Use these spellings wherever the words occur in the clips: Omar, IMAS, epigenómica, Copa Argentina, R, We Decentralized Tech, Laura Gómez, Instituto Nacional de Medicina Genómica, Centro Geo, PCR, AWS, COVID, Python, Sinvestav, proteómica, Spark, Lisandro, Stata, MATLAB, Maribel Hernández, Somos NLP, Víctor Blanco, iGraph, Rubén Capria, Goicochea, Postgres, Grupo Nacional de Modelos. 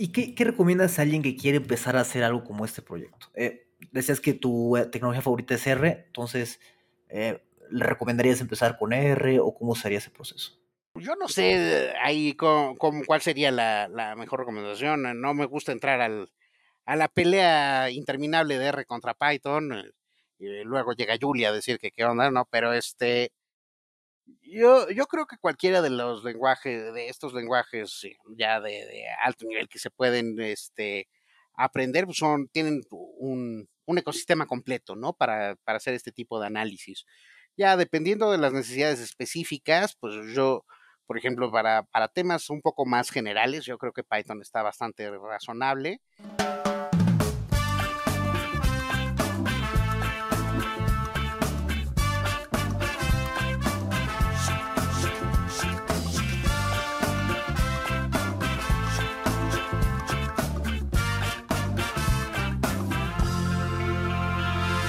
¿Y qué recomiendas a alguien que quiere empezar a hacer algo como este proyecto? Decías que tu tecnología favorita es R, entonces, ¿le recomendarías empezar con R o cómo sería ese proceso? Yo no sé ahí cuál sería la mejor recomendación. No me gusta entrar a la pelea interminable de R contra Python. Y luego llega Julia a decir que qué onda, ¿no? Pero yo creo que cualquiera de los lenguajes, de estos lenguajes ya de alto nivel que se pueden aprender, pues tienen un ecosistema completo, ¿no? Para hacer este tipo de análisis. Ya dependiendo de las necesidades específicas, pues yo, por ejemplo, para temas un poco más generales, yo creo que Python está bastante razonable.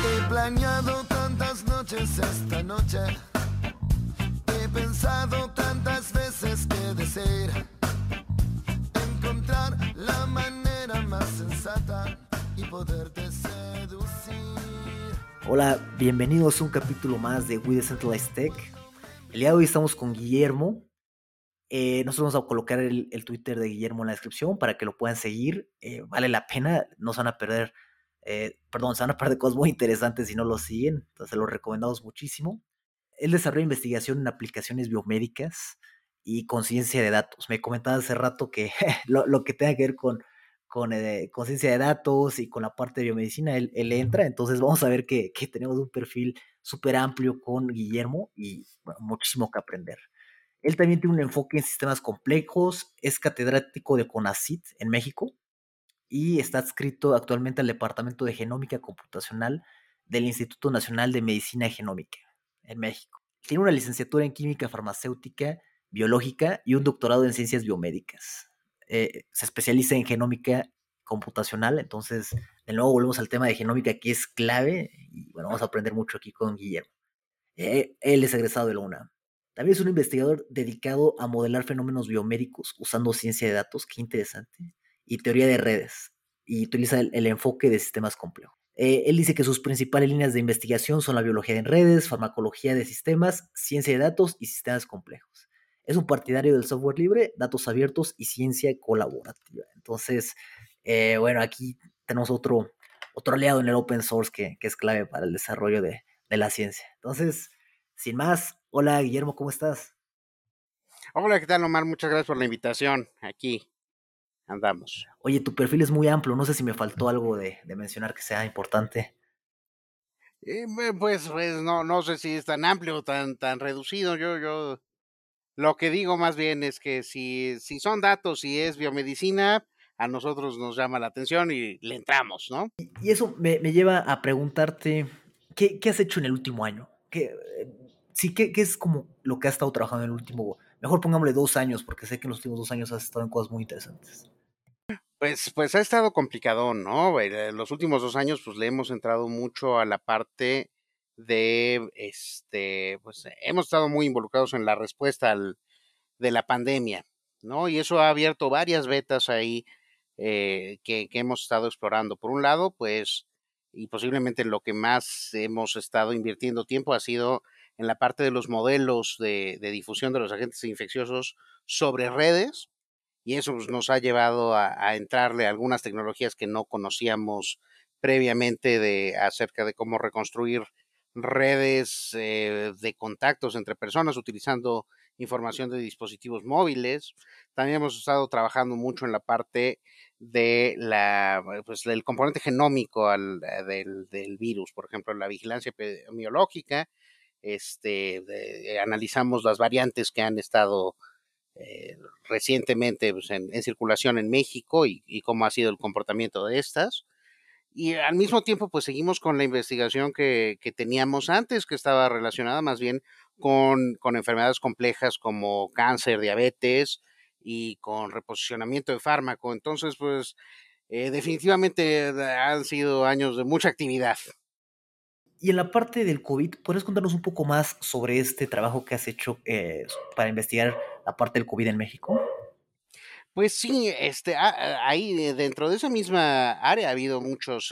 He planeado tantas noches esta noche, he pensado tantas veces qué decir, encontrar la manera más sensata y poderte seducir. Hola, bienvenidos a un capítulo más de We Decentralized Tech. El día de hoy estamos con Guillermo. Nosotros vamos a colocar el Twitter de Guillermo en la descripción para que lo puedan seguir. Vale la pena, no se van a perder. Se van a par de cosas muy interesantes si no lo siguen, entonces lo recomendamos muchísimo. Él desarrolla investigación en aplicaciones biomédicas y conciencia de datos. Me comentaba hace rato que lo que tenga que ver con conciencia de datos y con la parte de biomedicina, él entra. Entonces vamos a ver que tenemos un perfil súper amplio con Guillermo y bueno, muchísimo que aprender. Él también tiene un enfoque en sistemas complejos, es catedrático de CONACyT en México y está adscrito actualmente al Departamento de Genómica Computacional del Instituto Nacional de Medicina Genómica en México. Tiene una licenciatura en Química Farmacéutica Biológica y un doctorado en Ciencias Biomédicas. Se especializa en Genómica Computacional, entonces de nuevo volvemos al tema de genómica que es clave y bueno, vamos a aprender mucho aquí con Guillermo. Él es egresado de la UNAM. También es un investigador dedicado a modelar fenómenos biomédicos usando ciencia de datos, qué interesante, y teoría de redes, y utiliza el enfoque de sistemas complejos. Él dice que sus principales líneas de investigación son la biología en redes, farmacología de sistemas, ciencia de datos y sistemas complejos. Es un partidario del software libre, datos abiertos y ciencia colaborativa. Entonces, aquí tenemos otro aliado en el open source que es clave para el desarrollo de la ciencia. Entonces, sin más, hola Guillermo, ¿cómo estás? Hola, ¿qué tal, Omar? Muchas gracias por la invitación aquí. Andamos. Oye, tu perfil es muy amplio, no sé si me faltó algo de mencionar que sea importante. Pues no sé si es tan amplio, tan reducido. Yo lo que digo más bien es que si son datos y es biomedicina, a nosotros nos llama la atención y le entramos, ¿no? Y eso me lleva a preguntarte, ¿qué has hecho en el último año? ¿Qué es como lo que has estado trabajando en el último año? Mejor pongámosle 2 años, porque sé que en los últimos 2 años has estado en cosas muy interesantes. Pues ha estado complicado, ¿no? En los últimos 2 años, pues le hemos entrado mucho a la parte de, pues hemos estado muy involucrados en la respuesta de la pandemia, ¿no? Y eso ha abierto varias vetas ahí que hemos estado explorando. Por un lado, pues, y posiblemente lo que más hemos estado invirtiendo tiempo ha sido en la parte de los modelos de difusión de los agentes infecciosos sobre redes, y eso pues, nos ha llevado a entrarle a algunas tecnologías que no conocíamos previamente acerca de cómo reconstruir redes de contactos entre personas utilizando información de dispositivos móviles. También hemos estado trabajando mucho en la parte del componente genómico del virus, por ejemplo, la vigilancia epidemiológica. Analizamos las variantes que han estado recientemente pues, en circulación en México y cómo ha sido el comportamiento de estas, y al mismo tiempo pues seguimos con la investigación que teníamos antes, que estaba relacionada más bien con enfermedades complejas como cáncer, diabetes y con reposicionamiento de fármaco. Entonces pues definitivamente han sido años de mucha actividad. Y en la parte del COVID, ¿podrías contarnos un poco más sobre este trabajo que has hecho para investigar la parte del COVID en México? Pues sí, ahí dentro de esa misma área ha habido muchos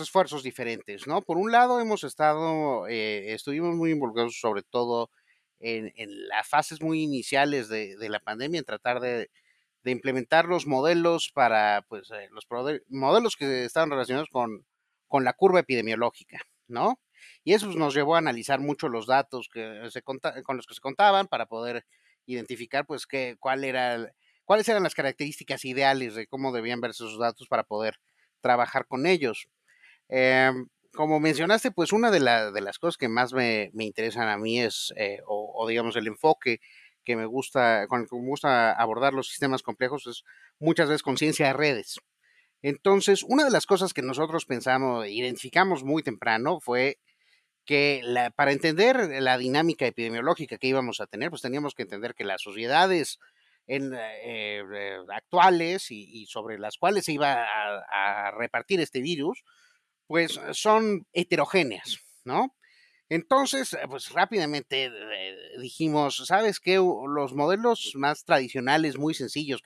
esfuerzos diferentes, ¿no? Por un lado, estuvimos muy involucrados sobre todo en las fases muy iniciales de la pandemia, en tratar de implementar los modelos para, pues, los modelos que estaban relacionados con la curva epidemiológica, ¿no? Y eso, pues, nos llevó a analizar mucho los datos con los que se contaban para poder identificar, pues, cuáles eran las características ideales de cómo debían verse esos datos para poder trabajar con ellos. Como mencionaste, pues una de las cosas que más me interesan a mí es, digamos, el enfoque con el que me gusta abordar los sistemas complejos es muchas veces con ciencia de redes. Entonces, una de las cosas que nosotros identificamos muy temprano fue que para entender la dinámica epidemiológica que íbamos a tener, pues teníamos que entender que las sociedades actuales y sobre las cuales se iba a repartir este virus, pues son heterogéneas, ¿no? Entonces, pues rápidamente dijimos, ¿sabes qué? Los modelos más tradicionales, muy sencillos,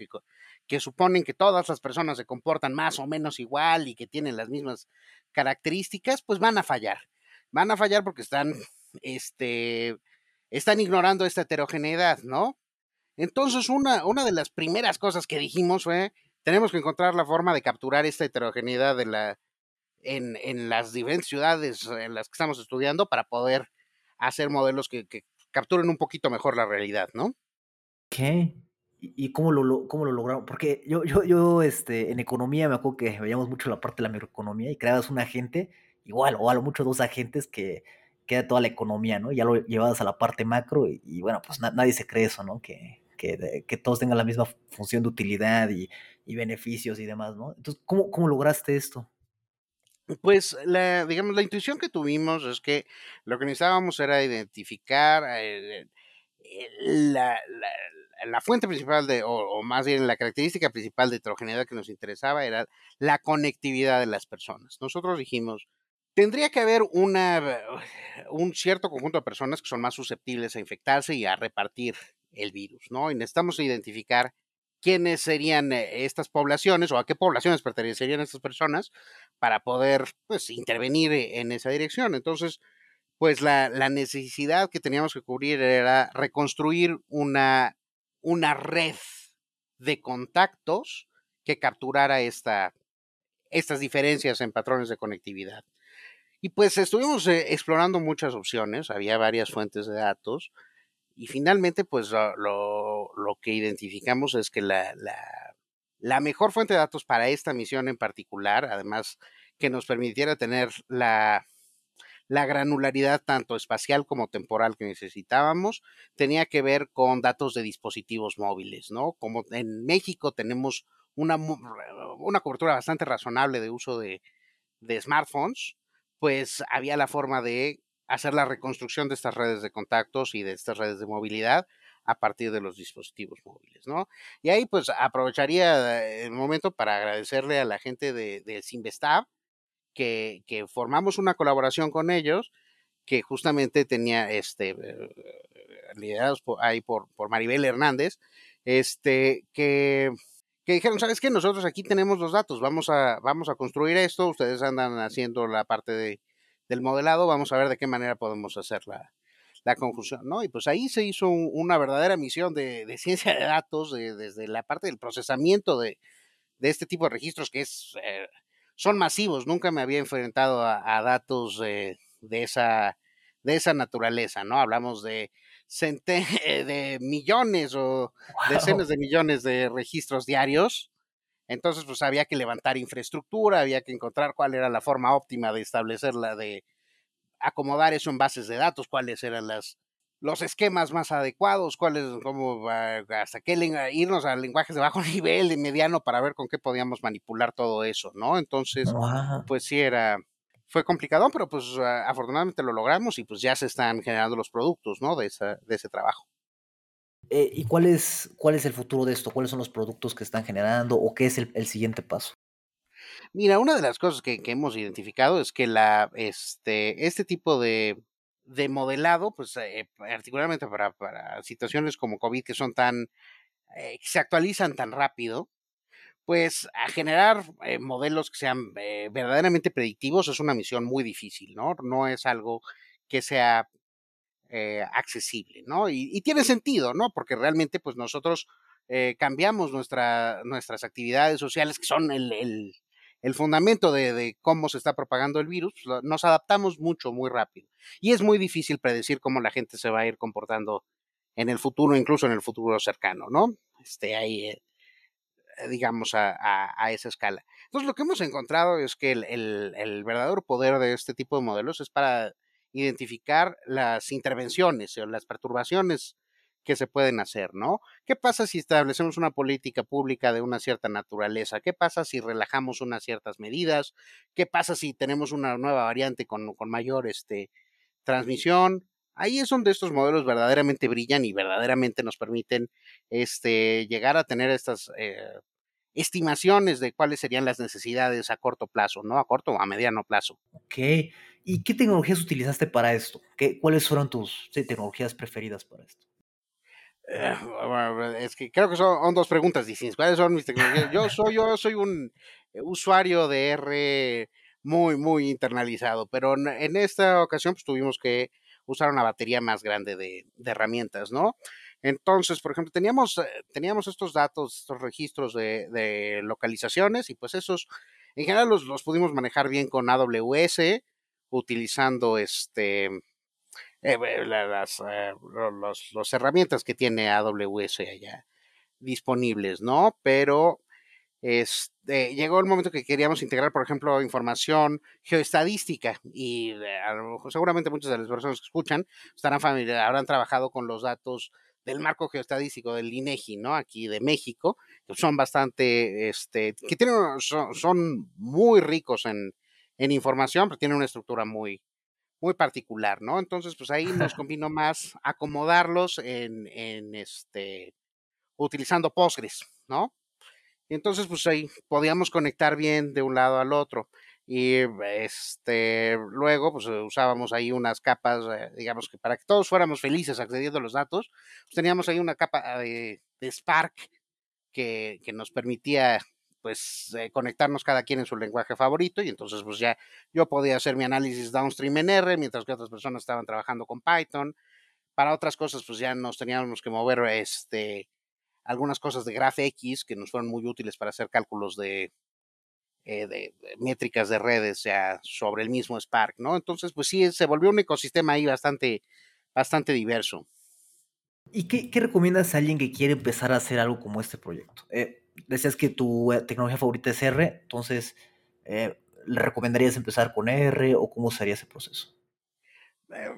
que suponen que todas las personas se comportan más o menos igual y que tienen las mismas características, pues van a fallar. Van a fallar porque están ignorando esta heterogeneidad, ¿no? Entonces, una de las primeras cosas que dijimos fue, tenemos que encontrar la forma de capturar esta heterogeneidad en las diferentes ciudades en las que estamos estudiando para poder hacer modelos que capturen un poquito mejor la realidad, ¿no? ¿Qué? ¿Y cómo lo lograron? Porque yo en economía me acuerdo que veíamos mucho la parte de la microeconomía y creabas un agente, igual, o a lo mucho dos agentes que queda toda la economía, ¿no? Ya lo llevabas a la parte macro y bueno, pues nadie se cree eso, ¿no? Que todos tengan la misma función de utilidad y beneficios y demás, ¿no? Entonces, ¿cómo lograste esto? Pues, la intuición que tuvimos es que lo que necesitábamos era identificar la fuente principal o más bien la característica principal de heterogeneidad que nos interesaba era la conectividad de las personas. Nosotros dijimos, tendría que haber un cierto conjunto de personas que son más susceptibles a infectarse y a repartir el virus, ¿no? Y necesitamos identificar quiénes serían estas poblaciones o a qué poblaciones pertenecerían estas personas para poder, pues, intervenir en esa dirección. Entonces, pues la necesidad que teníamos que cubrir era reconstruir una red de contactos que capturara estas diferencias en patrones de conectividad. Y pues estuvimos explorando muchas opciones, había varias fuentes de datos. Y finalmente, pues lo que identificamos es que la mejor fuente de datos para esta misión en particular, además que nos permitiera tener la granularidad tanto espacial como temporal que necesitábamos, tenía que ver con datos de dispositivos móviles, ¿no? Como en México tenemos una cobertura bastante razonable de uso de smartphones, pues había la forma de hacer la reconstrucción de estas redes de contactos y de estas redes de movilidad a partir de los dispositivos móviles, ¿no? Y ahí, pues, aprovecharía el momento para agradecerle a la gente de Sinvestav que formamos una colaboración con ellos que justamente tenía, liderados por Maribel Hernández, que dijeron, ¿sabes qué? Nosotros aquí tenemos los datos, vamos a construir esto, ustedes andan haciendo la parte del modelado, vamos a ver de qué manera podemos hacer la conjunción, ¿no? Y pues ahí se hizo una verdadera misión de ciencia de datos, desde la parte del procesamiento de este tipo de registros que son masivos. Nunca me había enfrentado a datos de esa naturaleza, ¿no? Hablamos de millones o wow, decenas de millones de registros diarios. Entonces, pues había que levantar infraestructura, había que encontrar cuál era la forma óptima de establecerla, de acomodar eso en bases de datos, cuáles eran los esquemas más adecuados, hasta qué irnos a lenguajes de bajo nivel, de mediano, para ver con qué podíamos manipular todo eso, ¿no? Entonces, wow, pues sí fue complicado, pero pues afortunadamente lo logramos y pues ya se están generando los productos, ¿no? De ese trabajo. ¿Y cuál es el futuro de esto? ¿Cuáles son los productos que están generando o qué es el siguiente paso? Mira, una de las cosas que hemos identificado es que este tipo de modelado, pues particularmente para situaciones como COVID que son tan que se actualizan tan rápido, pues a generar modelos que sean verdaderamente predictivos es una misión muy difícil, ¿no? No es algo que sea accesible, ¿no? Y tiene sentido, ¿no? Porque realmente pues nosotros cambiamos nuestras actividades sociales, que son el fundamento de cómo se está propagando el virus. Nos adaptamos muy rápido. Y es muy difícil predecir cómo la gente se va a ir comportando en el futuro, incluso en el futuro cercano, ¿no? Ahí, digamos, a esa escala. Entonces, lo que hemos encontrado es que el verdadero poder de este tipo de modelos es para identificar las intervenciones o las perturbaciones que se pueden hacer, ¿no? ¿Qué pasa si establecemos una política pública de una cierta naturaleza? ¿Qué pasa si relajamos unas ciertas medidas? ¿Qué pasa si tenemos una nueva variante con mayor transmisión? Ahí es donde estos modelos verdaderamente brillan y verdaderamente nos permiten llegar a tener estas estimaciones de cuáles serían las necesidades a corto plazo, ¿no? A corto o a mediano plazo. Ok. ¿Y qué tecnologías utilizaste para esto? ¿Cuáles fueron tus tecnologías preferidas para esto? Es que creo que son dos preguntas distintas. ¿Cuáles son mis tecnologías? Yo soy un usuario de R muy internalizado, pero en esta ocasión pues tuvimos que usar una batería más grande de herramientas, ¿no? Entonces, por ejemplo, teníamos estos datos, estos registros de localizaciones, y pues esos en general los pudimos manejar bien con AWS, utilizando las herramientas que tiene AWS allá disponibles, ¿no? Pero llegó el momento que queríamos integrar, por ejemplo, información geoestadística, y seguramente muchas de las personas que escuchan estarán habrán trabajado con los datos del marco geoestadístico del INEGI, ¿no? Aquí de México, que son bastante, son muy ricos en información, pero tienen una estructura muy particular, ¿no? Entonces, pues ahí nos convino más acomodarlos utilizando Postgres, ¿no? Y entonces, pues ahí podíamos conectar bien de un lado al otro. Y luego, pues usábamos ahí unas capas, digamos que para que todos fuéramos felices accediendo a los datos, pues teníamos ahí una capa de Spark que nos permitía pues conectarnos cada quien en su lenguaje favorito, y entonces pues ya yo podía hacer mi análisis downstream en R, mientras que otras personas estaban trabajando con Python. Para otras cosas pues ya nos teníamos que mover algunas cosas de GraphX que nos fueron muy útiles para hacer cálculos de métricas de redes ya sobre el mismo Spark, ¿no? Entonces pues sí, se volvió un ecosistema ahí bastante diverso. ¿Y qué recomiendas a alguien que quiere empezar a hacer algo como este proyecto? Decías que tu tecnología favorita es R, entonces, ¿le recomendarías empezar con R o cómo sería ese proceso?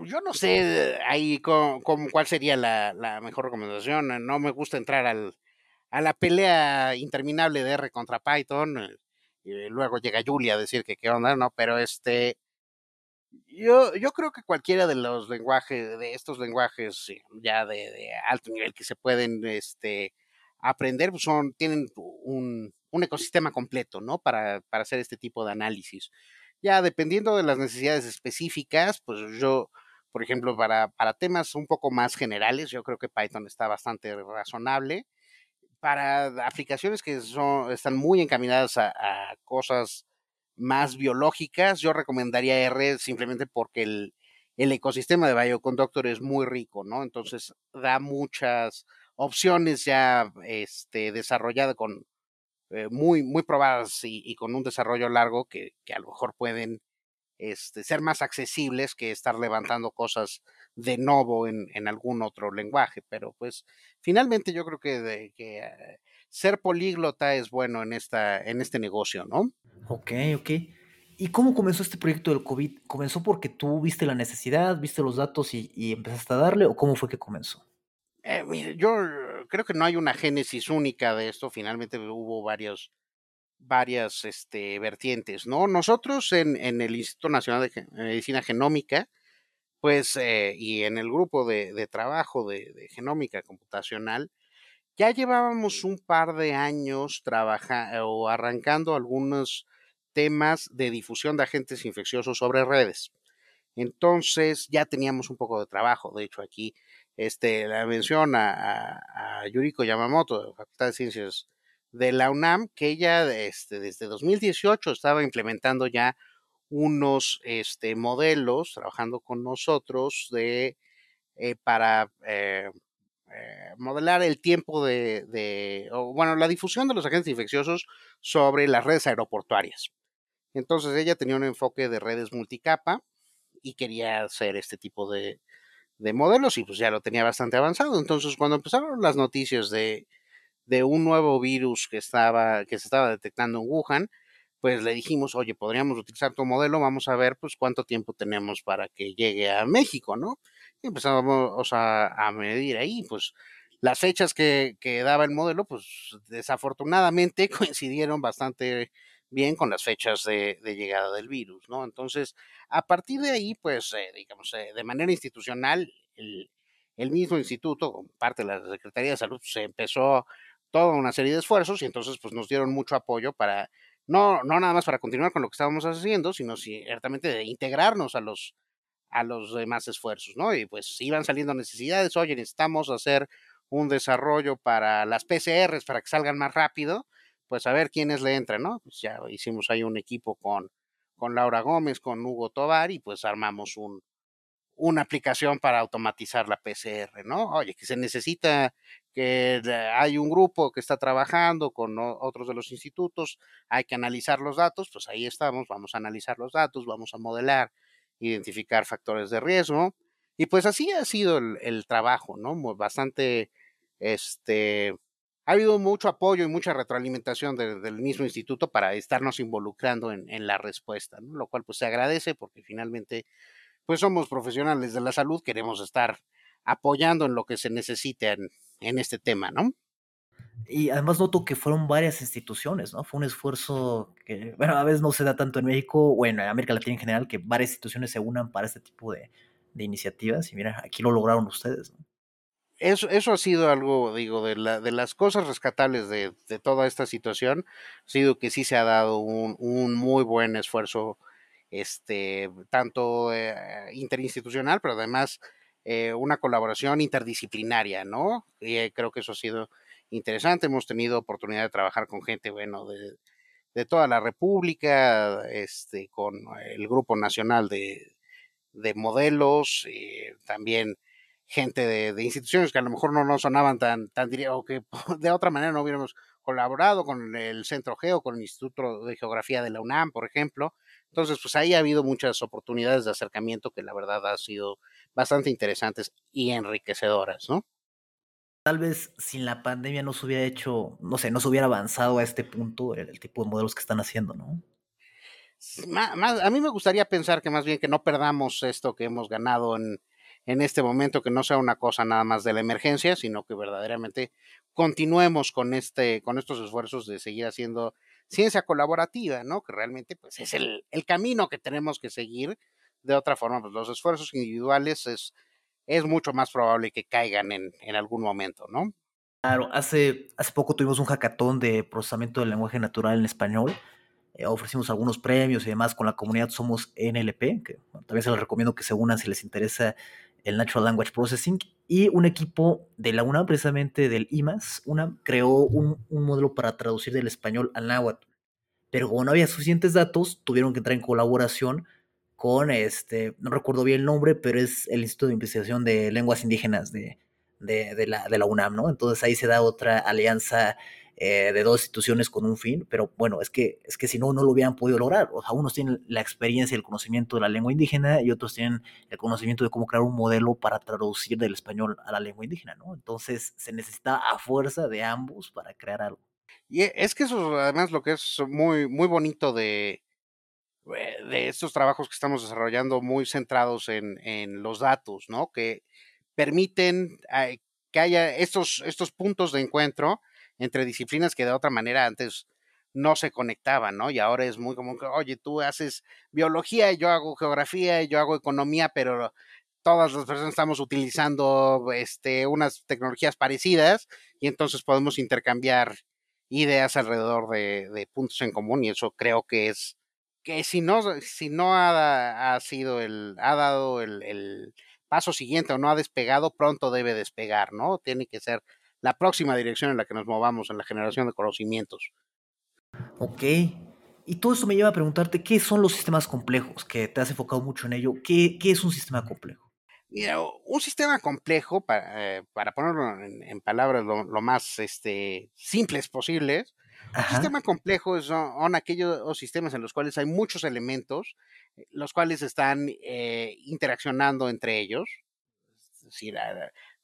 Yo no sé ahí cuál sería la mejor recomendación. No me gusta entrar a la pelea interminable de R contra Python. Y luego llega Julia a decir que qué onda, ¿no? Pero yo creo que cualquiera de los lenguajes, de estos lenguajes ya de alto nivel que se pueden, aprender, pues tienen un ecosistema completo, ¿no? Para hacer este tipo de análisis. Ya dependiendo de las necesidades específicas, pues yo, por ejemplo, para temas un poco más generales, yo creo que Python está bastante razonable. Para aplicaciones que están muy encaminadas a cosas más biológicas, yo recomendaría R simplemente porque el ecosistema de Bioconductor es muy rico, ¿no? Entonces da muchas opciones ya desarrolladas con muy probadas y con un desarrollo largo que a lo mejor pueden ser más accesibles que estar levantando cosas de novo en algún otro lenguaje. Pero pues finalmente yo creo que ser políglota es bueno en este negocio, ¿no? Ok. ¿Y cómo comenzó este proyecto del COVID? ¿Comenzó porque tú viste la necesidad, viste los datos y empezaste a darle, o cómo fue que comenzó? Yo creo que no hay una génesis única de esto. Finalmente hubo varias vertientes, ¿no? Nosotros en el Instituto Nacional de Medicina Genómica, pues, y en el grupo de trabajo de genómica computacional, ya llevábamos un par de años trabajando o arrancando algunos temas de difusión de agentes infecciosos sobre redes. Entonces ya teníamos un poco de trabajo. De hecho, aquí la mención a Yuriko Yamamoto, de la Facultad de Ciencias de la UNAM, que ella desde 2018 estaba implementando ya unos modelos, trabajando con nosotros para modelar el tiempo la difusión de los agentes infecciosos sobre las redes aeroportuarias. Entonces ella tenía un enfoque de redes multicapa y quería hacer este tipo de modelos y pues ya lo tenía bastante avanzado. Entonces cuando empezaron las noticias de un nuevo virus que se estaba detectando en Wuhan, pues le dijimos, oye, podríamos utilizar tu modelo, vamos a ver pues cuánto tiempo tenemos para que llegue a México, ¿no? Y empezamos a medir ahí, pues las fechas que daba el modelo, pues desafortunadamente coincidieron bastante bien con las fechas de llegada del virus, ¿no? Entonces, a partir de ahí, pues, de manera institucional, el mismo instituto, con parte de la Secretaría de Salud, se empezó toda una serie de esfuerzos y entonces, pues, nos dieron mucho apoyo para, no nada más para continuar con lo que estábamos haciendo, sino ciertamente de integrarnos a los demás esfuerzos, ¿no? Y pues iban saliendo necesidades, oye, necesitamos hacer un desarrollo para las PCRs para que salgan más rápido, pues a ver quiénes le entran, ¿no? Pues ya hicimos ahí un equipo con Laura Gómez, con Hugo Tovar, y pues armamos una aplicación para automatizar la PCR, ¿no? Oye, que se necesita, que hay un grupo que está trabajando con otros de los institutos, hay que analizar los datos, pues ahí estamos, vamos a analizar los datos, vamos a modelar, identificar factores de riesgo, y pues así ha sido el trabajo, ¿no? Bastante, ha habido mucho apoyo y mucha retroalimentación del mismo instituto para estarnos involucrando en la respuesta, ¿no? Lo cual pues se agradece porque finalmente pues somos profesionales de la salud, queremos estar apoyando en lo que se necesite en este tema, ¿no? Y además noto que fueron varias instituciones, ¿no? Fue un esfuerzo que, bueno, a veces no se da tanto en México o en América Latina en general, que varias instituciones se unan para este tipo de iniciativas. Y mira, aquí lo lograron ustedes, ¿no? Eso ha sido algo, digo, de las cosas rescatables de toda esta situación, ha sido que sí se ha dado un muy buen esfuerzo, tanto interinstitucional, pero además una colaboración interdisciplinaria, ¿no? Y creo que eso ha sido interesante. Hemos tenido oportunidad de trabajar con gente, bueno, de toda la República, con el Grupo Nacional de Modelos, también gente de instituciones que a lo mejor no nos sonaban tan o que de otra manera no hubiéramos colaborado, con el Centro Geo, con el Instituto de Geografía de la UNAM, por ejemplo. Entonces, pues ahí ha habido muchas oportunidades de acercamiento que la verdad han sido bastante interesantes y enriquecedoras, ¿no? Tal vez sin la pandemia no se hubiera hecho, no sé, no se hubiera avanzado a este punto el tipo de modelos que están haciendo, ¿no? A mí me gustaría pensar que más bien que no perdamos esto que hemos ganado en este momento, que no sea una cosa nada más de la emergencia, sino que verdaderamente continuemos con estos esfuerzos de seguir haciendo ciencia colaborativa, ¿no? Que realmente pues es el camino que tenemos que seguir. De otra forma, pues los esfuerzos individuales es mucho más probable que caigan en algún momento, ¿no? Claro, hace poco tuvimos un hackathon de procesamiento del lenguaje natural en español. Ofrecimos algunos premios y demás con la comunidad Somos NLP, que bueno, también se les recomiendo que se unan si les interesa el Natural Language Processing. Y un equipo de la UNAM, precisamente del IMAS, UNAM, creó un modelo para traducir del español al náhuatl. Pero como no había suficientes datos, tuvieron que entrar en colaboración con no recuerdo bien el nombre, pero es el Instituto de Investigación de Lenguas Indígenas de la UNAM, ¿no? Entonces ahí se da otra alianza de dos instituciones con un fin, pero bueno, es que si no lo hubieran podido lograr. O sea, unos tienen la experiencia y el conocimiento de la lengua indígena y otros tienen el conocimiento de cómo crear un modelo para traducir del español a la lengua indígena, ¿no? Entonces se necesita a fuerza de ambos para crear algo. Y es que eso además lo que es muy, muy bonito de estos trabajos que estamos desarrollando, muy centrados en los datos, ¿no? Que permiten que haya estos puntos de encuentro entre disciplinas que de otra manera antes no se conectaban, ¿no? Y ahora es muy común que, oye, tú haces biología, yo hago geografía, yo hago economía, pero todas las personas estamos utilizando unas tecnologías parecidas y entonces podemos intercambiar ideas alrededor de puntos en común, y eso creo que es que si no ha dado el paso siguiente o no ha despegado, pronto debe despegar, ¿no? Tiene que ser la próxima dirección en la que nos movamos en la generación de conocimientos. Ok. Y todo esto me lleva a preguntarte, ¿qué son los sistemas complejos? Que te has enfocado mucho en ello. ¿Qué es un sistema complejo? Mira, un sistema complejo, para ponerlo en palabras lo más simples posibles, ajá. Un sistema complejo son aquellos sistemas en los cuales hay muchos elementos, los cuales están interaccionando entre ellos, es decir,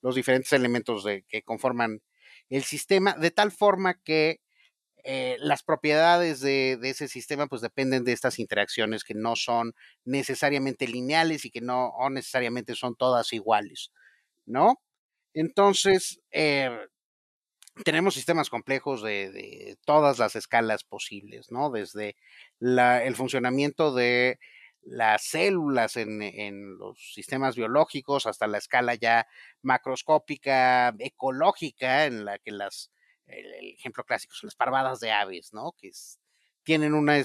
los diferentes elementos que conforman el sistema, de tal forma que las propiedades de ese sistema pues dependen de estas interacciones que no son necesariamente lineales y que no o necesariamente son todas iguales, ¿no? Entonces, tenemos sistemas complejos de todas las escalas posibles, ¿no? Desde el funcionamiento de las células en los sistemas biológicos hasta la escala ya macroscópica, ecológica, en la que el ejemplo clásico son las parvadas de aves, ¿no? Que tienen una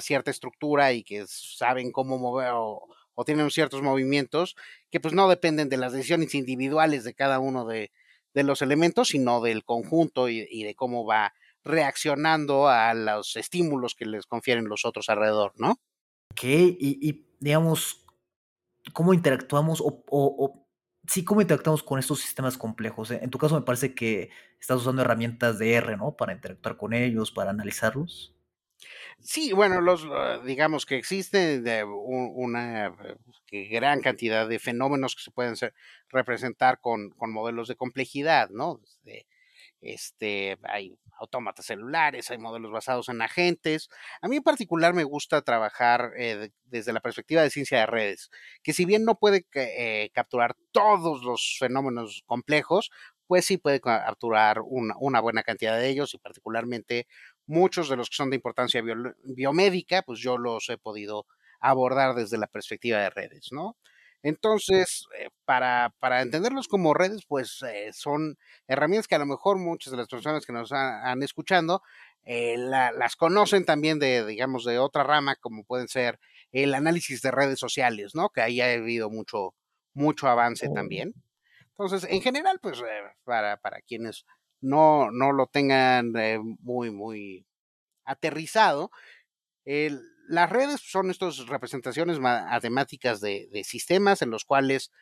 cierta estructura y que saben cómo mover o tienen ciertos movimientos que pues no dependen de las decisiones individuales de cada uno de los elementos, sino del conjunto y de cómo va reaccionando a los estímulos que les confieren los otros alrededor, ¿no? Ok, y digamos, ¿cómo interactuamos sí, ¿cómo interactuamos con estos sistemas complejos? En tu caso me parece que estás usando herramientas de R, ¿no? Para interactuar con ellos, para analizarlos. Sí, bueno, digamos que existe una gran cantidad de fenómenos que se pueden representar con modelos de complejidad, ¿no? Hay autómatas celulares, hay modelos basados en agentes. A mí en particular me gusta trabajar desde la perspectiva de ciencia de redes, que si bien no puede capturar todos los fenómenos complejos, pues sí puede capturar una buena cantidad de ellos, y particularmente muchos de los que son de importancia biomédica, pues yo los he podido abordar desde la perspectiva de redes, ¿no? Entonces, para entenderlos como redes, pues son herramientas que a lo mejor muchas de las personas que nos han escuchando las conocen también de otra rama, como pueden ser el análisis de redes sociales, ¿no? Que ahí ha habido mucho avance también. Entonces, en general, pues para quienes no lo tengan muy, muy aterrizado, las redes son estas representaciones matemáticas de sistemas en los cuales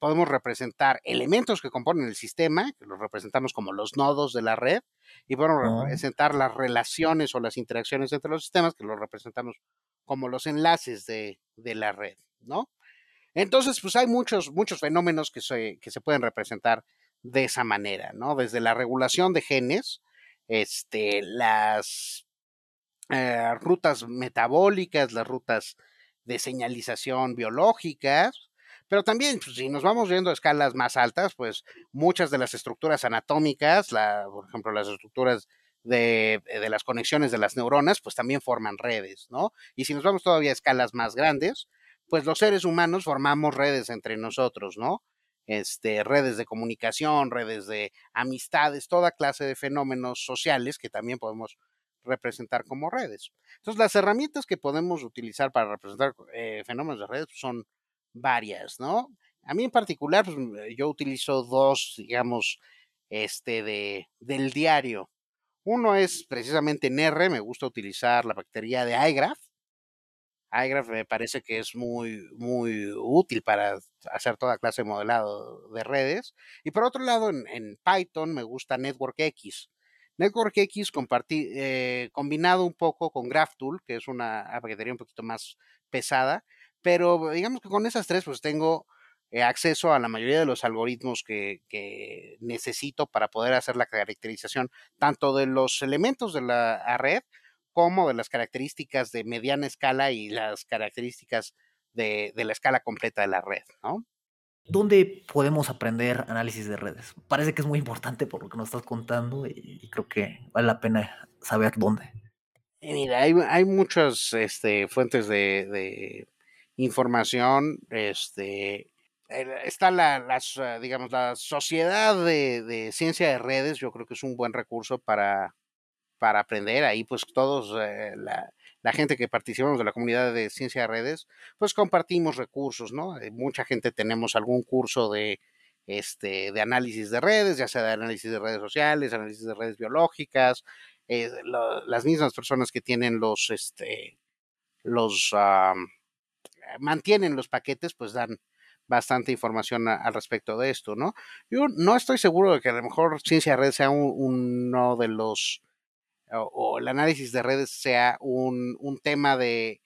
podemos representar elementos que componen el sistema, que los representamos como los nodos de la red, y podemos representar las relaciones o las interacciones entre los sistemas, que los representamos como los enlaces de la red, ¿no? Entonces, pues hay muchos fenómenos que se pueden representar de esa manera, ¿no? Desde la regulación de genes, las rutas metabólicas, las rutas de señalización biológicas, pero también, pues, si nos vamos viendo a escalas más altas, pues muchas de las estructuras anatómicas, por ejemplo, las estructuras de las conexiones de las neuronas, pues también forman redes, ¿no? Y si nos vamos todavía a escalas más grandes, pues los seres humanos formamos redes entre nosotros, ¿no? Redes de comunicación, redes de amistades, toda clase de fenómenos sociales que también podemos representar como redes. Entonces, las herramientas que podemos utilizar para representar fenómenos de redes son varias, ¿no? A mí en particular, pues, yo utilizo dos, digamos, del diario. Uno es precisamente en R, me gusta utilizar la paquetería de iGraph. iGraph me parece que es muy, muy útil para hacer toda clase de modelado de redes. Y por otro lado, en Python me gusta NetworkX. NetworkX combinado un poco con GraphTool, que es una paquetería un poquito más pesada, pero digamos que con esas tres pues tengo acceso a la mayoría de los algoritmos que necesito para poder hacer la caracterización tanto de los elementos de la red como de las características de mediana escala y las características de la escala completa de la red, ¿no? ¿Dónde podemos aprender análisis de redes? Parece que es muy importante por lo que nos estás contando y creo que vale la pena saber dónde. Mira, hay muchas fuentes de información. Está la Sociedad de Ciencia de Redes. Yo creo que es un buen recurso para para aprender. Ahí pues todos, la gente que participamos de la comunidad de Ciencia de Redes, pues compartimos recursos, ¿no? Mucha gente tenemos algún curso de análisis de redes, ya sea de análisis de redes sociales, análisis de redes biológicas, las mismas personas que tienen mantienen los paquetes, pues dan bastante información al respecto de esto, ¿no? Yo no estoy seguro de que a lo mejor Ciencia de Redes sea uno de los, o el análisis de redes sea un tema de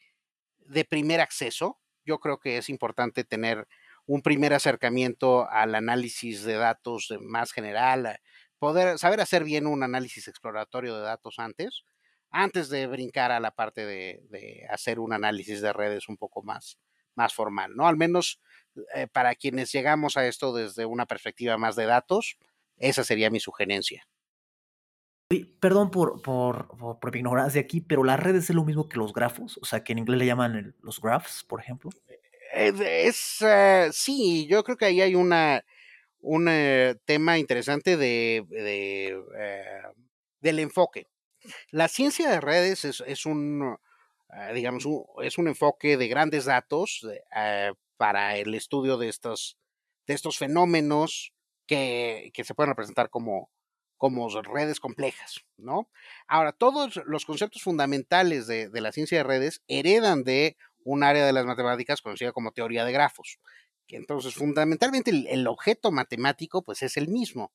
primer acceso. Yo creo que es importante tener un primer acercamiento al análisis de datos más general, poder saber hacer bien un análisis exploratorio de datos antes de brincar a la parte de hacer un análisis de redes un poco más formal, ¿no? Al menos para quienes llegamos a esto desde una perspectiva más de datos, esa sería mi sugerencia. Perdón por ignorancia aquí, pero ¿las redes es lo mismo que los grafos? O sea, que en inglés le llaman los graphs, por ejemplo. Sí, yo creo que ahí hay un tema interesante del enfoque. La ciencia de redes es un enfoque de grandes datos para el estudio de estos fenómenos que se pueden representar como redes complejas, ¿no? Ahora, todos los conceptos fundamentales de la ciencia de redes heredan de un área de las matemáticas conocida como teoría de grafos. Entonces, fundamentalmente, el objeto matemático pues es el mismo,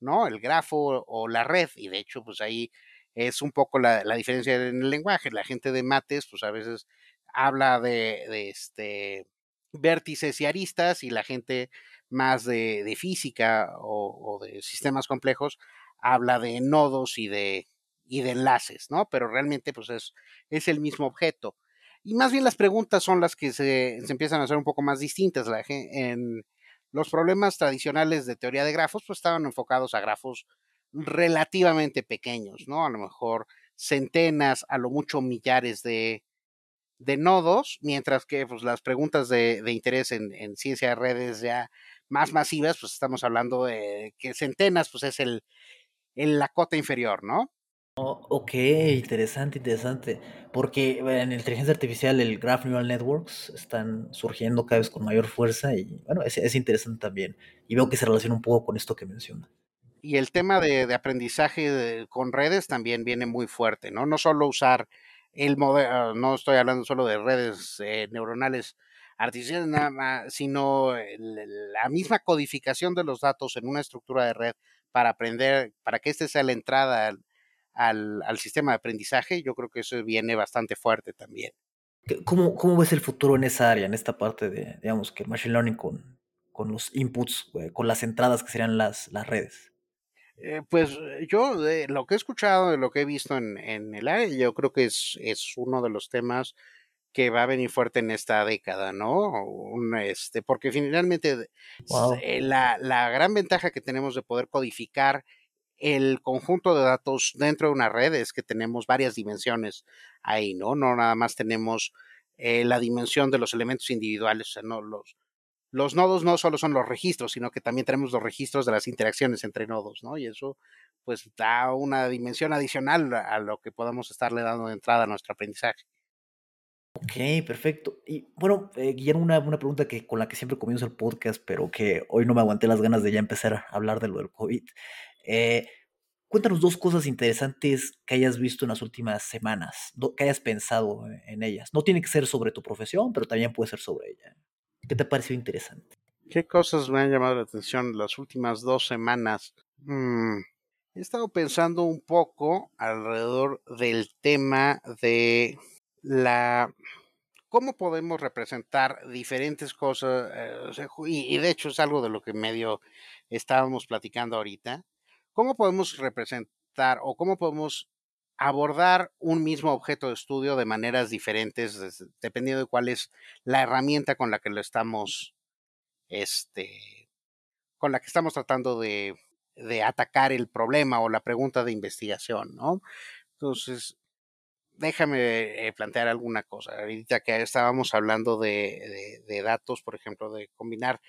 ¿no? El grafo o la red, y de hecho, pues ahí es un poco la diferencia en el lenguaje. La gente de mates, pues a veces habla de vértices y aristas, y la gente más de física o de sistemas complejos habla de nodos y de enlaces, ¿no? Pero realmente, pues es el mismo objeto. Y más bien las preguntas son las que se empiezan a hacer un poco más distintas. En los problemas tradicionales de teoría de grafos, pues estaban enfocados a grafos relativamente pequeños, ¿no? A lo mejor centenas, a lo mucho millares de nodos, mientras que pues, las preguntas de interés en ciencia de redes ya más masivas, pues estamos hablando de que centenas pues es la cota inferior, ¿no? Oh, ok, interesante, porque en inteligencia artificial el Graph Neural Networks están surgiendo cada vez con mayor fuerza y bueno, es interesante también, y veo que se relaciona un poco con esto que menciona. Y el tema de aprendizaje con redes también viene muy fuerte, ¿no? No solo usar el modelo, no estoy hablando solo de redes neuronales artificiales, nada más, sino la misma codificación de los datos en una estructura de red para aprender, para que esta sea la entrada al sistema de aprendizaje. Yo creo que eso viene bastante fuerte también. ¿Cómo ves el futuro en esa área, en esta parte de, digamos, que Machine Learning con los inputs, con las entradas que serían las redes? Pues yo, de lo que he escuchado, de lo que he visto en el área, yo creo que es uno de los temas que va a venir fuerte en esta década, ¿no? Porque finalmente, wow, la gran ventaja que tenemos de poder codificar el conjunto de datos dentro de una red es que tenemos varias dimensiones ahí, ¿no? No nada más tenemos la dimensión de los elementos individuales, o sea, no los nodos no solo son los registros, sino que también tenemos los registros de las interacciones entre nodos, ¿no? Y eso pues da una dimensión adicional a lo que podamos estarle dando de entrada a nuestro aprendizaje. Ok, perfecto. Y bueno, Guillermo, una pregunta con la que siempre comienzo el podcast, pero que hoy no me aguanté las ganas de ya empezar a hablar de lo del COVID. Cuéntanos dos cosas interesantes que hayas visto en las últimas semanas, que hayas pensado en ellas. No tiene que ser sobre tu profesión, pero también puede ser sobre ella. ¿Qué te pareció interesante? ¿Qué cosas me han llamado la atención las últimas 2 semanas? He estado pensando un poco alrededor del tema de cómo podemos representar diferentes cosas, y de hecho es algo de lo que medio estábamos platicando ahorita. ¿Cómo podemos representar o cómo podemos abordar un mismo objeto de estudio de maneras diferentes dependiendo de cuál es la herramienta con la que lo estamos, con la que estamos tratando de atacar el problema o la pregunta de investigación, ¿no? Entonces, déjame plantear alguna cosa. Ahorita que estábamos hablando de datos, por ejemplo, de combinar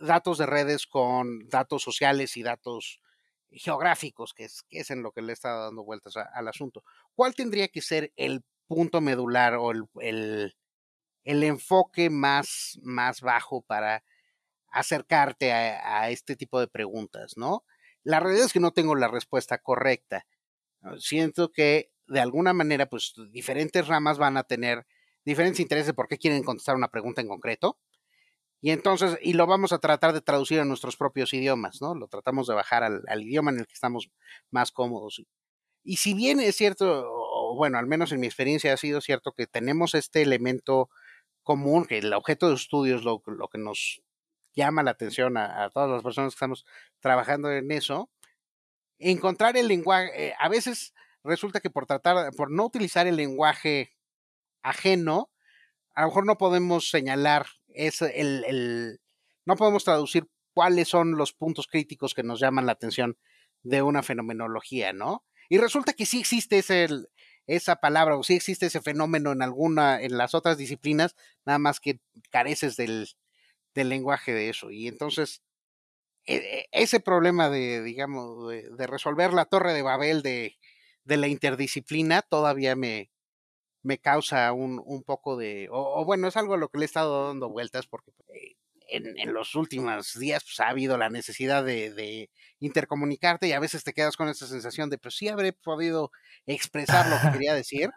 datos de redes con datos sociales y datos geográficos, que es en lo que le está dando vueltas al asunto. ¿Cuál tendría que ser el punto medular o el enfoque más bajo para acercarte a este tipo de preguntas, ¿no? La realidad es que no tengo la respuesta correcta. Siento que de alguna manera, pues, diferentes ramas van a tener diferentes intereses de por qué quieren contestar una pregunta en concreto. Y entonces, y lo vamos a tratar de traducir a nuestros propios idiomas, ¿no? Lo tratamos de bajar al idioma en el que estamos más cómodos. Y si bien es cierto, o bueno, al menos en mi experiencia ha sido cierto que tenemos este elemento común, que el objeto de estudio es lo que nos llama la atención a todas las personas que estamos trabajando en eso, encontrar el lenguaje, a veces resulta que por no utilizar el lenguaje ajeno, a lo mejor no podemos señalar, no podemos traducir cuáles son los puntos críticos que nos llaman la atención de una fenomenología, ¿no? Y resulta que sí existe esa palabra o sí existe ese fenómeno en las otras disciplinas, nada más que careces del lenguaje de eso. Y entonces, ese problema de resolver la torre de Babel de la interdisciplina todavía me causa un poco de... O bueno, es algo a lo que le he estado dando vueltas porque en los últimos días, pues, ha habido la necesidad de intercomunicarte y a veces te quedas con esa sensación de, pues sí habré podido expresar lo que quería decir.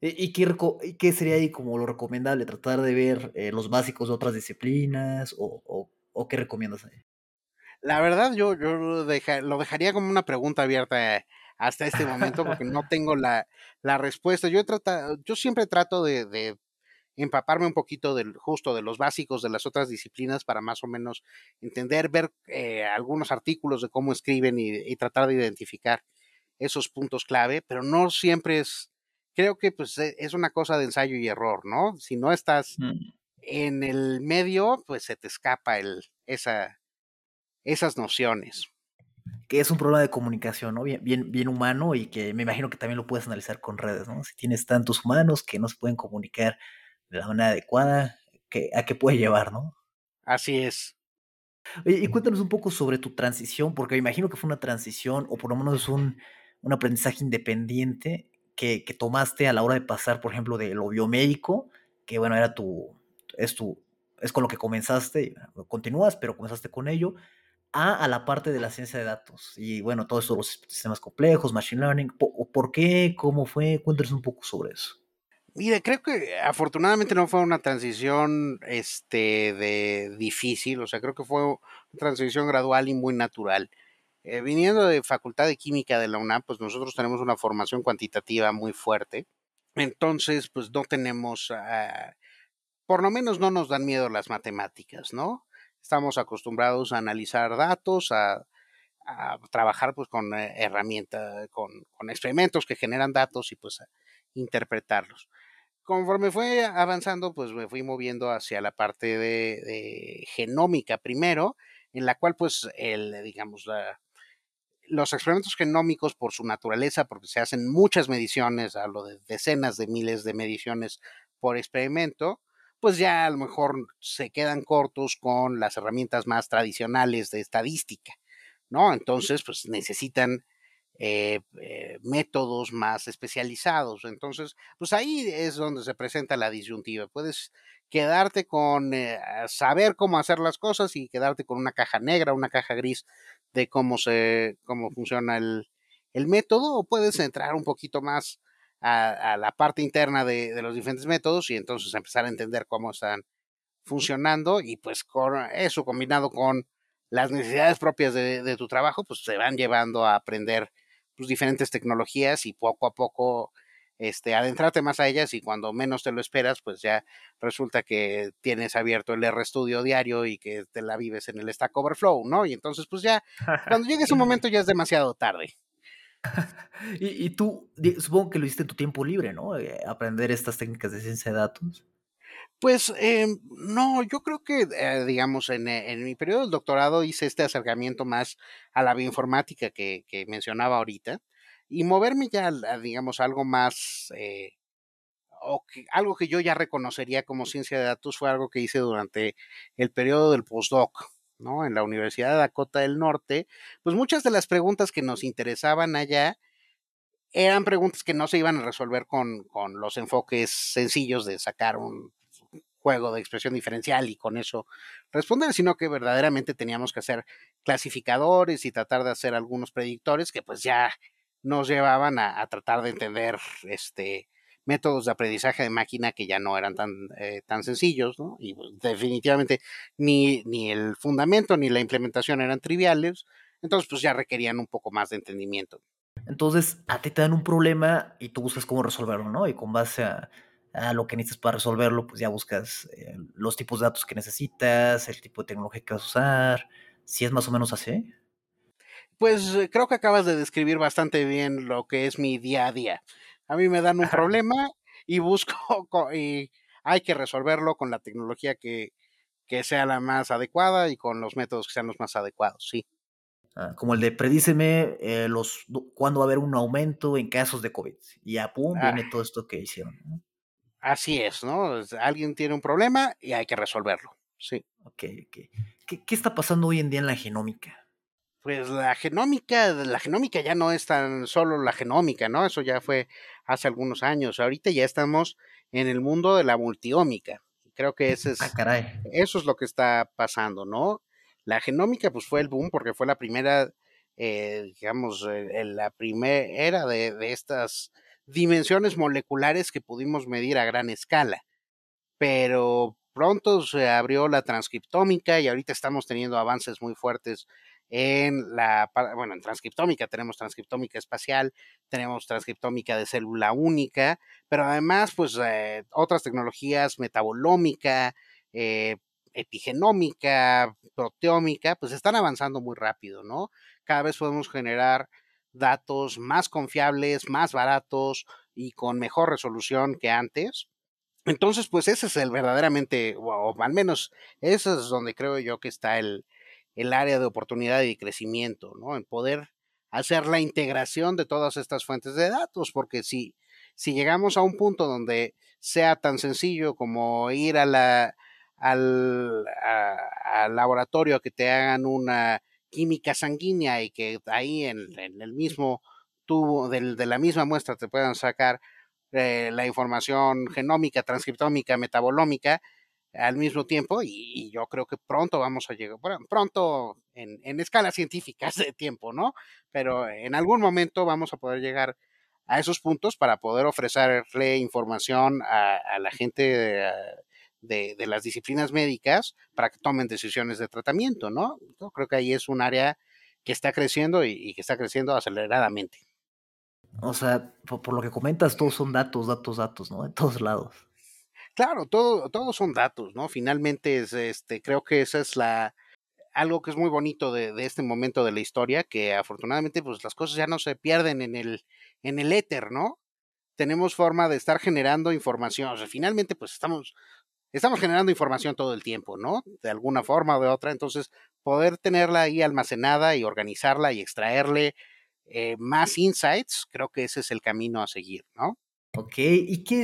¿Y qué sería ahí como lo recomendable? ¿Tratar de ver los básicos de otras disciplinas? ¿O qué recomiendas ahí? La verdad, yo lo dejaría como una pregunta abierta hasta este momento porque no tengo la respuesta. Yo siempre trato de empaparme un poquito justo de los básicos de las otras disciplinas para más o menos entender, ver algunos artículos de cómo escriben y tratar de identificar esos puntos clave, pero no siempre es, creo que pues es una cosa de ensayo y error, ¿no? Si no estás en el medio, pues se te escapa esas nociones. Que es un problema de comunicación, ¿no? Bien humano y que me imagino que también lo puedes analizar con redes, ¿no? Si tienes tantos humanos que no se pueden comunicar de la manera adecuada, ¿a qué puede llevar, no? Así es. Y cuéntanos un poco sobre tu transición, porque me imagino que fue una transición, o por lo menos un aprendizaje independiente que tomaste a la hora de pasar, por ejemplo, de lo biomédico, que bueno, era es con lo que comenzaste, continúas, pero comenzaste con ello, a la parte de la ciencia de datos. Y bueno, todo eso, los sistemas complejos, machine learning, ¿por qué? ¿Cómo fue? Cuéntanos un poco sobre eso. Mira, creo que afortunadamente no fue una transición difícil, o sea, creo que fue una transición gradual y muy natural. Viniendo de Facultad de Química de la UNAM, pues nosotros tenemos una formación cuantitativa muy fuerte, entonces pues no tenemos, por lo menos no nos dan miedo las matemáticas, ¿no? Estamos acostumbrados a analizar datos, a trabajar pues con herramientas, con experimentos que generan datos y pues a interpretarlos. Conforme fue avanzando, pues me fui moviendo hacia la parte de genómica primero, en la cual pues los experimentos genómicos por su naturaleza, porque se hacen muchas mediciones, hablo de decenas de miles de mediciones por experimento, pues ya a lo mejor se quedan cortos con las herramientas más tradicionales de estadística, ¿no? Entonces pues necesitan métodos más especializados. Entonces pues ahí es donde se presenta la disyuntiva. Puedes quedarte con saber cómo hacer las cosas y quedarte con una caja negra, una caja gris de cómo funciona el método, o puedes entrar un poquito más a la parte interna de los diferentes métodos y entonces empezar a entender cómo están funcionando, y pues con eso combinado con las necesidades propias de tu trabajo, pues se van llevando a aprender pues diferentes tecnologías y poco a poco adentrarte más a ellas, y cuando menos te lo esperas, pues ya resulta que tienes abierto el RStudio diario y que te la vives en el Stack Overflow, ¿no? Y entonces pues ya, cuando llegue ese momento ya es demasiado tarde. Y tú, supongo que lo hiciste en tu tiempo libre, ¿no? Aprender estas técnicas de ciencia de datos. Pues no, yo creo que, en mi periodo del doctorado hice este acercamiento más a la bioinformática que mencionaba ahorita, y moverme ya a algo más, algo que yo ya reconocería como ciencia de datos fue algo que hice durante el periodo del postdoc, ¿no? En la Universidad de Dakota del Norte, pues muchas de las preguntas que nos interesaban allá eran preguntas que no se iban a resolver con los enfoques sencillos de sacar un juego de expresión diferencial y con eso responder, sino que verdaderamente teníamos que hacer clasificadores y tratar de hacer algunos predictores que pues ya nos llevaban a tratar de entender métodos de aprendizaje de máquina que ya no eran tan sencillos, ¿no? Y pues, definitivamente ni el fundamento ni la implementación eran triviales, entonces pues ya requerían un poco más de entendimiento. Entonces a ti te dan un problema y tú buscas cómo resolverlo, ¿no? Y con base a lo que necesitas para resolverlo, pues ya buscas los tipos de datos que necesitas, el tipo de tecnología que vas a usar, si es más o menos así. Pues creo que acabas de describir bastante bien lo que es mi día a día. A mí me dan un problema y busco, y hay que resolverlo con la tecnología que sea la más adecuada y con los métodos que sean los más adecuados, sí. Como el de predíceme cuándo va a haber un aumento en casos de COVID. Y ya, pum, viene todo esto que hicieron, ¿no? Así es, ¿no? Alguien tiene un problema y hay que resolverlo, sí. Ok. ¿Qué está pasando hoy en día en la genómica? Pues la genómica ya no es tan solo la genómica, ¿no? Eso ya fue hace algunos años. Ahorita ya estamos en el mundo de la multiómica. Creo que ese es, eso es lo que está pasando, ¿no? La genómica pues fue el boom porque fue la primera, la primera de estas dimensiones moleculares que pudimos medir a gran escala, pero pronto se abrió la transcriptómica y ahorita estamos teniendo avances muy fuertes en transcriptómica. Tenemos transcriptómica espacial, tenemos transcriptómica de célula única, pero además pues otras tecnologías, metabolómica, epigenómica, proteómica, pues están avanzando muy rápido, ¿no? Cada vez podemos generar datos más confiables, más baratos y con mejor resolución que antes. Entonces, pues ese es el verdaderamente, o al menos eso es donde creo yo que está el área de oportunidad y crecimiento, ¿no? En poder hacer la integración de todas estas fuentes de datos, porque si llegamos a un punto donde sea tan sencillo como ir al laboratorio a que te hagan una química sanguínea y que ahí en el mismo tubo de la misma muestra te puedan sacar la información genómica, transcriptómica, metabolómica al mismo tiempo, y yo creo que pronto vamos a llegar, pronto en escalas científicas de tiempo, ¿no? Pero en algún momento vamos a poder llegar a esos puntos para poder ofrecerle información a la gente de las disciplinas médicas para que tomen decisiones de tratamiento, ¿no? Yo creo que ahí es un área que está creciendo y que está creciendo aceleradamente. O sea, por lo que comentas, todos son datos, ¿no? De todos lados. Claro, todos son datos, ¿no? Finalmente es, creo que esa es algo que es muy bonito de este momento de la historia, que afortunadamente pues las cosas ya no se pierden en el éter, ¿no? Tenemos forma de estar generando información. O sea, finalmente pues estamos generando información todo el tiempo, ¿no? De alguna forma o de otra. Entonces, poder tenerla ahí almacenada y organizarla y extraerle más insights, creo que ese es el camino a seguir, ¿no? Ok, ¿y qué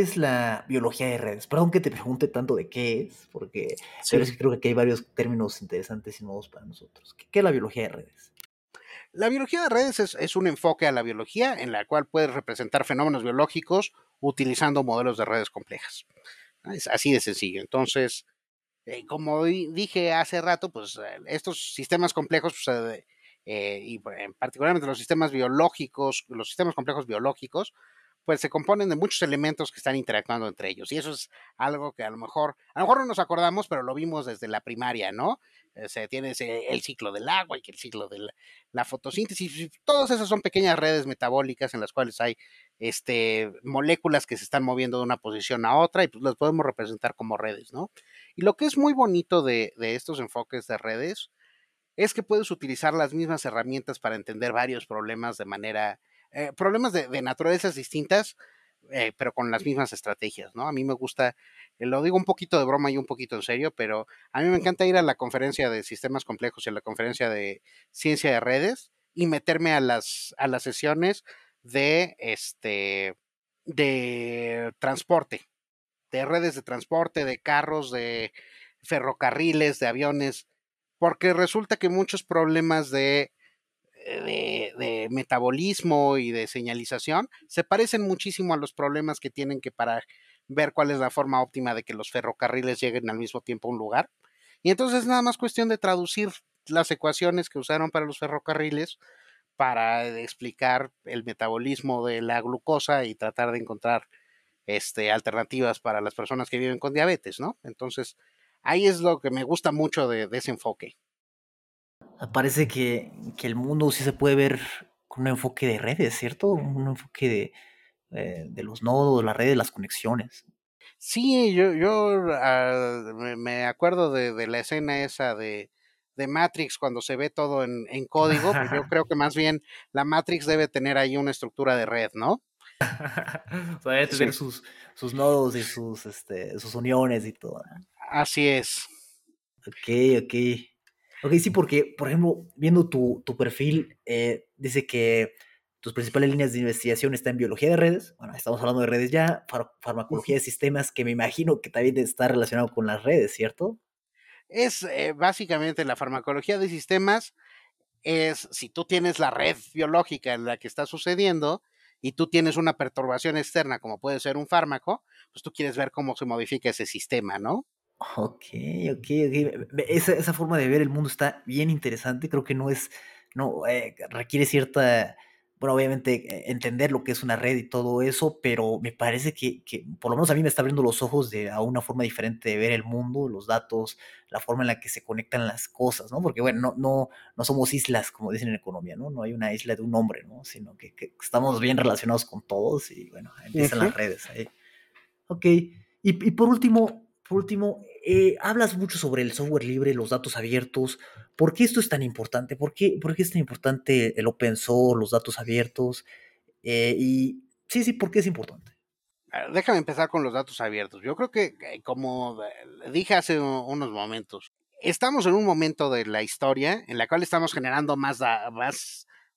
es la biología de redes? Perdón que te pregunte tanto de qué es, porque sí. Pero sí creo que aquí hay varios términos interesantes y nuevos para nosotros. ¿Qué es la biología de redes? La biología de redes es un enfoque a la biología en la cual puedes representar fenómenos biológicos utilizando modelos de redes complejas. Es así de sencillo. Entonces, como dije hace rato, pues estos sistemas complejos, pues, y particularmente los sistemas complejos biológicos, pues se componen de muchos elementos que están interactuando entre ellos. Y eso es algo que a lo mejor no nos acordamos, pero lo vimos desde la primaria, ¿no? Se tiene el ciclo del agua y el ciclo de la fotosíntesis. Todas esas son pequeñas redes metabólicas en las cuales hay moléculas que se están moviendo de una posición a otra y pues las podemos representar como redes, ¿no? Y lo que es muy bonito de estos enfoques de redes es que puedes utilizar las mismas herramientas para entender varios problemas de manera... problemas de naturalezas distintas, pero con las mismas estrategias, ¿no? A mí me gusta, lo digo un poquito de broma y un poquito en serio, pero a mí me encanta ir a la conferencia de sistemas complejos y a la conferencia de ciencia de redes y meterme a las sesiones de transporte, de redes de transporte, de carros, de ferrocarriles, de aviones, porque resulta que muchos problemas de metabolismo y de señalización se parecen muchísimo a los problemas que tienen que para ver cuál es la forma óptima de que los ferrocarriles lleguen al mismo tiempo a un lugar. Y entonces nada más cuestión de traducir las ecuaciones que usaron para los ferrocarriles para explicar el metabolismo de la glucosa y tratar de encontrar alternativas para las personas que viven con diabetes, ¿no? Entonces, ahí es lo que me gusta mucho de ese enfoque. Parece que el mundo sí se puede ver con un enfoque de redes, ¿cierto? Un enfoque de los nodos, las redes, las conexiones. Sí, yo me acuerdo de la escena esa de Matrix cuando se ve todo en código. Pues yo creo que más bien la Matrix debe tener ahí una estructura de red, ¿no? O sea, debe tener sus nodos y sus uniones y todo. Así es. Ok, sí, porque, por ejemplo, viendo tu perfil, dice que tus principales líneas de investigación están en biología de redes, bueno, estamos hablando de redes ya, farmacología de sistemas, que me imagino que también está relacionado con las redes, ¿cierto? Es básicamente la farmacología de sistemas, es si tú tienes la red biológica en la que está sucediendo y tú tienes una perturbación externa, como puede ser un fármaco, pues tú quieres ver cómo se modifica ese sistema, ¿no? Ok. Esa forma de ver el mundo está bien interesante. Creo que requiere cierta, bueno, obviamente entender lo que es una red y todo eso, pero me parece que por lo menos a mí me está abriendo los ojos a una forma diferente de ver el mundo, los datos, la forma en la que se conectan las cosas, ¿no? Porque, bueno, no somos islas, como dicen en economía, ¿no? No hay una isla de un hombre, ¿no? Sino que estamos bien relacionados con todos y, bueno, empiezan las redes ahí. Ok. Y por último, hablas mucho sobre el software libre, los datos abiertos. ¿Por qué esto es tan importante? ¿Por qué es tan importante el open source, los datos abiertos? Y sí, ¿por qué es importante? Déjame empezar con los datos abiertos. Yo creo que, como dije hace unos momentos, estamos en un momento de la historia en la cual estamos generando más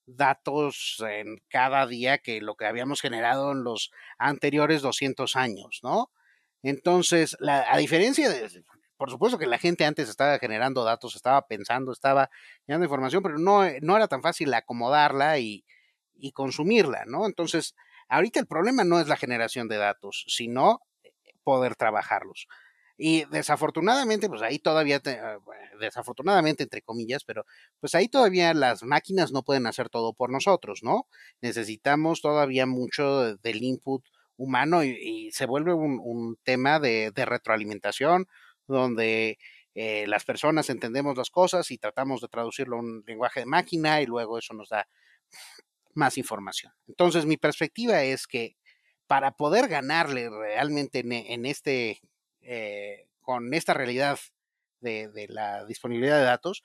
datos en cada día que lo que habíamos generado en los anteriores 200 años, ¿no? Entonces, a diferencia de, por supuesto que la gente antes estaba generando datos, estaba pensando, estaba generando información, pero no era tan fácil acomodarla y consumirla, ¿no? Entonces, ahorita el problema no es la generación de datos, sino poder trabajarlos. Y desafortunadamente, pues ahí todavía, desafortunadamente entre comillas, pero pues ahí todavía las máquinas no pueden hacer todo por nosotros, ¿no? Necesitamos todavía mucho del input humano y se vuelve un tema de retroalimentación donde las personas entendemos las cosas y tratamos de traducirlo a un lenguaje de máquina y luego eso nos da más información. Entonces, mi perspectiva es que para poder ganarle realmente con esta realidad de la disponibilidad de datos,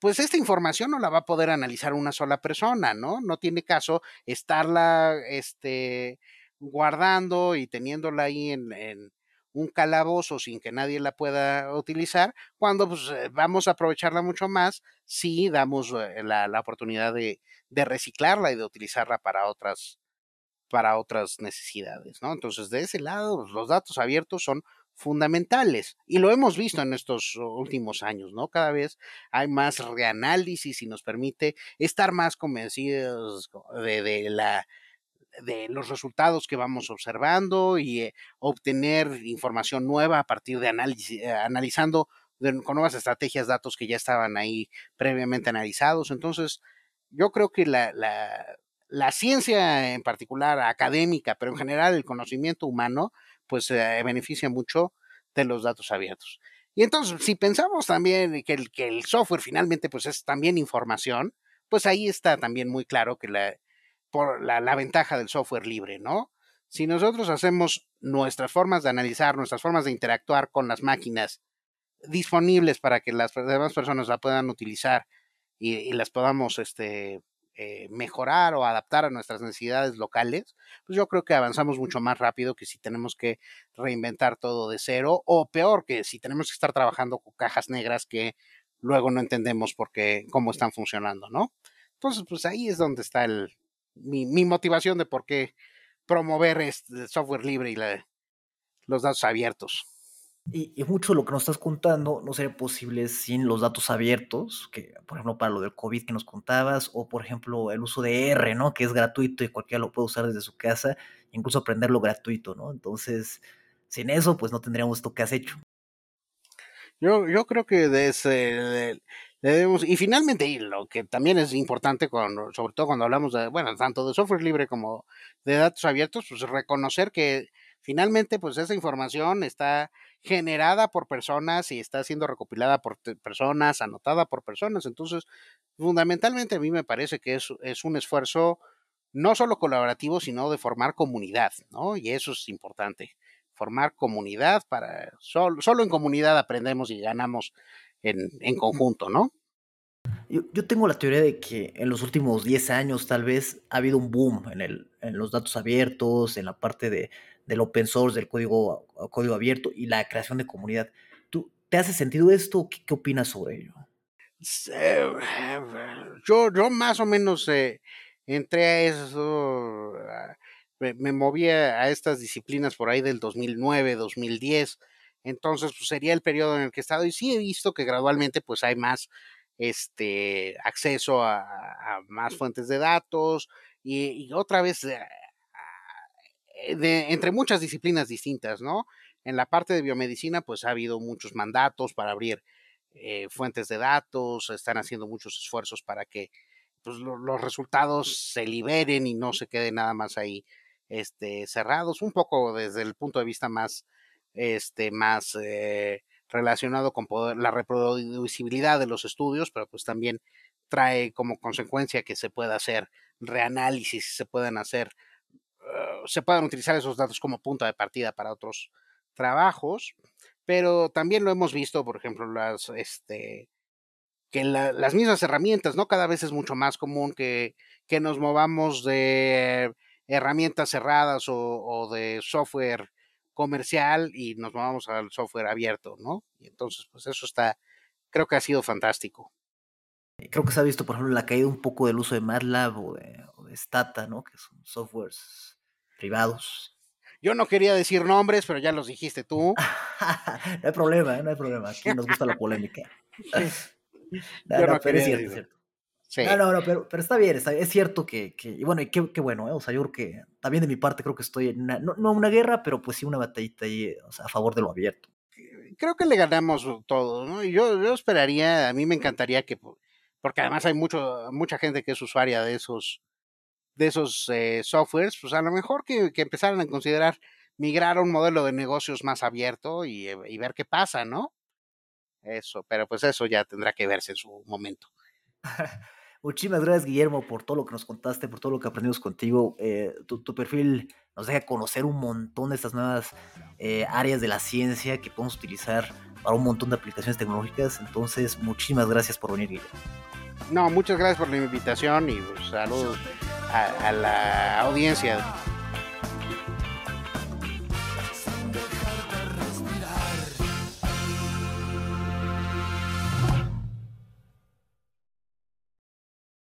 pues esta información no la va a poder analizar una sola persona, ¿no? No tiene caso estarla guardando y teniéndola ahí en un calabozo sin que nadie la pueda utilizar, cuando pues, vamos a aprovecharla mucho más si damos la oportunidad de reciclarla y de utilizarla para otras necesidades, ¿no? Entonces, de ese lado, los datos abiertos son fundamentales y lo hemos visto en estos últimos años, ¿no? Cada vez hay más reanálisis y nos permite estar más convencidos de los resultados que vamos observando y obtener información nueva a partir de analizando con nuevas estrategias datos que ya estaban ahí previamente analizados. Entonces, yo creo que la ciencia en particular, académica, pero en general el conocimiento humano, pues beneficia mucho de los datos abiertos. Y entonces, si pensamos también que el software finalmente pues es también información, pues ahí está también muy claro que por la ventaja del software libre, ¿no? Si nosotros hacemos nuestras formas de analizar, nuestras formas de interactuar con las máquinas disponibles para que las demás personas la puedan utilizar y las podamos mejorar o adaptar a nuestras necesidades locales, pues yo creo que avanzamos mucho más rápido que si tenemos que reinventar todo de cero, o peor, que si tenemos que estar trabajando con cajas negras que luego no entendemos cómo están funcionando, ¿no? Entonces, pues ahí es donde está mi motivación de por qué promover el software libre y los datos abiertos. Y mucho de lo que nos estás contando no sería posible sin los datos abiertos, que por ejemplo para lo del COVID que nos contabas, o por ejemplo el uso de R, ¿no? Que es gratuito y cualquiera lo puede usar desde su casa, incluso aprenderlo gratuito, ¿no? Entonces, sin eso, pues no tendríamos esto que has hecho. Yo creo que debemos, y finalmente, y lo que también es importante, sobre todo cuando hablamos de, bueno, tanto de software libre como de datos abiertos, pues reconocer que finalmente, pues esa información está generada por personas y está siendo recopilada por personas, anotada por personas. Entonces, fundamentalmente a mí me parece que es un esfuerzo no solo colaborativo, sino de formar comunidad, ¿no? Y eso es importante. Formar comunidad para solo en comunidad aprendemos y ganamos en conjunto, ¿no? Yo tengo la teoría de que en los últimos 10 años tal vez ha habido un boom en los datos abiertos, en la parte del open source, del código abierto y la creación de comunidad. ¿Tú te hace sentido esto o qué opinas sobre ello? Yo más o menos entré a eso... Me movía a estas disciplinas por ahí del 2009, 2010, entonces pues, sería el periodo en el que he estado, y sí he visto que gradualmente pues hay más acceso a más fuentes de datos, y otra vez entre muchas disciplinas distintas, ¿no? En la parte de biomedicina pues ha habido muchos mandatos para abrir fuentes de datos, están haciendo muchos esfuerzos para que pues, los resultados se liberen y no se quede nada más ahí cerrados, un poco desde el punto de vista más relacionado con la reproducibilidad de los estudios, pero pues también trae como consecuencia que se pueda hacer reanálisis, se puedan utilizar esos datos como punto de partida para otros trabajos, pero también lo hemos visto, por ejemplo, que las mismas herramientas, ¿no? Cada vez es mucho más común que nos movamos de herramientas cerradas o de software comercial y nos vamos al software abierto, ¿no? Y entonces, pues eso creo que ha sido fantástico. Creo que se ha visto, por ejemplo, la caída un poco del uso de MATLAB o de Stata, ¿no? Que son softwares privados. Yo no quería decir nombres, pero ya los dijiste tú. No hay problema. Aquí nos gusta la polémica. No, pero es cierto. Sí. No, pero está bien, es cierto que y bueno, y qué bueno, o sea, yo creo que también de mi parte creo que estoy en no una guerra, pero pues sí una batallita ahí, o sea, a favor de lo abierto. Creo que le ganamos todo, ¿no? Y yo esperaría, a mí me encantaría que, porque además hay mucha gente que es usuaria de esos softwares, pues a lo mejor que empezaran a considerar migrar a un modelo de negocios más abierto y ver qué pasa, ¿no? Eso, pero pues eso ya tendrá que verse en su momento. Muchísimas gracias, Guillermo, por todo lo que nos contaste, por todo lo que aprendimos contigo. Tu perfil nos deja conocer un montón de estas nuevas áreas de la ciencia que podemos utilizar para un montón de aplicaciones tecnológicas. Entonces, muchísimas gracias por venir, Guillermo. No, muchas gracias por la invitación y pues, saludos a la audiencia.